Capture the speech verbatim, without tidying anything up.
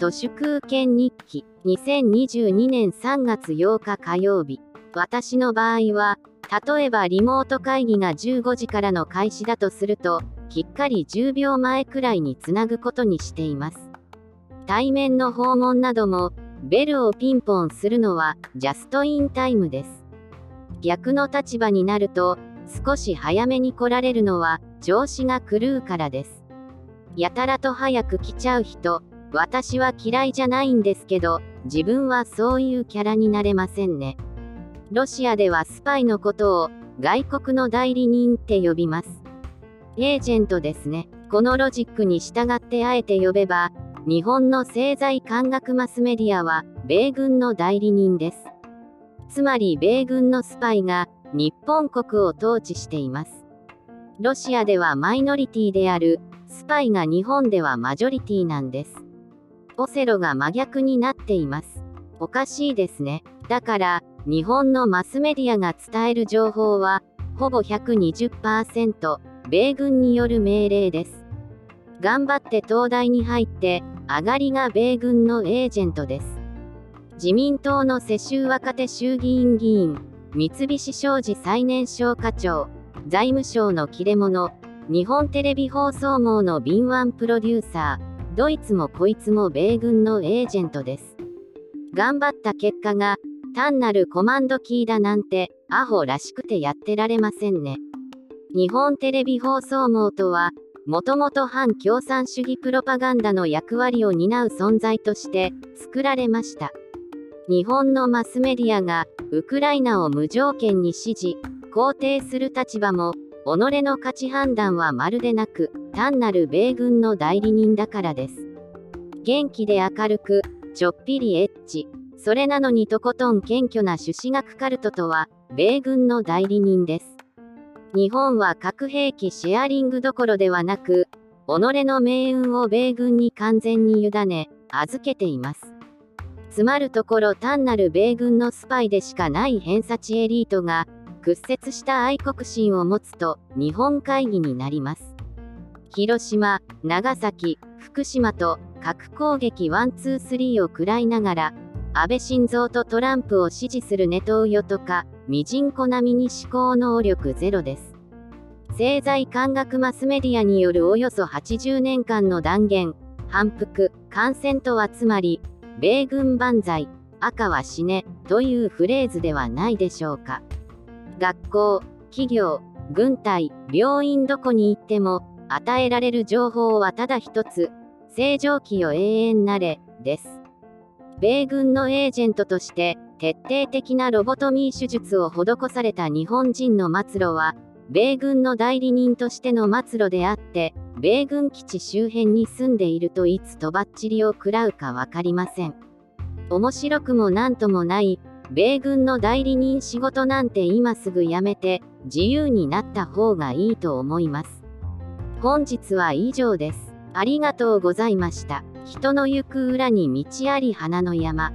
徒手空剣日記にせんにじゅうにねんさんがつようか火曜日。私の場合は、例えばリモート会議がじゅうごじからの開始だとすると、きっかりじゅうびょうまえくらいにつなぐことにしています。対面の訪問なども、ベルをピンポンするのはジャストインタイムです。逆の立場になると、少し早めに来られるのは調子が狂うからです。やたらと早く来ちゃう人、私は嫌いじゃないんですけど、自分はそういうキャラになれませんね。ロシアではスパイのことを外国の代理人って呼びます。エージェントですね。このロジックに従ってあえて呼べば、日本の政財官学マスメディアは米軍の代理人です。つまり米軍のスパイが日本国を統治しています。ロシアではマイノリティであるスパイが日本ではマジョリティなんです。オセロが真逆になっています。おかしいですね。だから日本のマスメディアが伝える情報はほぼ ひゃくにじゅっパーセント 米軍による命令です。頑張って東大に入って上がりが米軍のエージェントです。自民党の世襲若手衆議院議員、三菱商事最年少課長、財務省の切れ者、日本テレビ放送網の敏腕プロデューサー、どいつもこいつも米軍のエージェントです。頑張った結果が単なるコマンドキーだなんてアホらしくてやってられませんね。日本テレビ放送網とは、もともと反共産主義プロパガンダの役割を担う存在として作られました。日本のマスメディアがウクライナを無条件に支持、肯定する立場も、己の価値判断はまるでなく、単なる米軍の代理人だからです。元気で明るく、ちょっぴりエッチ、それなのにとことん謙虚な朱子学カルトとは、米軍の代理人です。日本は核兵器シェアリングどころではなく、己の命運を米軍に完全に委ね、預けています。つまるところ単なる米軍のスパイでしかない偏差値エリートが、屈折した愛国心を持つと日本会議になります。広島、長崎、福島と核攻撃ワンツースリーを食らいながら、安倍晋三とトランプを支持するネトウヨとかミジンコ並みに思考能力ゼロです。政財官学マスメディアによるおよそはちじゅうねんかんの断言、反復、感染とはつまり米軍万歳、赤は死ねというフレーズではないでしょうか。学校、企業、軍隊、病院どこに行っても、与えられる情報はただ一つ、正常期よ永遠なれ、です。米軍のエージェントとして、徹底的なロボトミー手術を施された日本人の末路は、米軍の代理人としての末路であって、米軍基地周辺に住んでいるといつとばっちりを食らうか分かりません。面白くもなんともない、米軍の代理人仕事なんて今すぐやめて自由になった方がいいと思います。本日は以上です。ありがとうございました。人の行く裏に道あり花の山。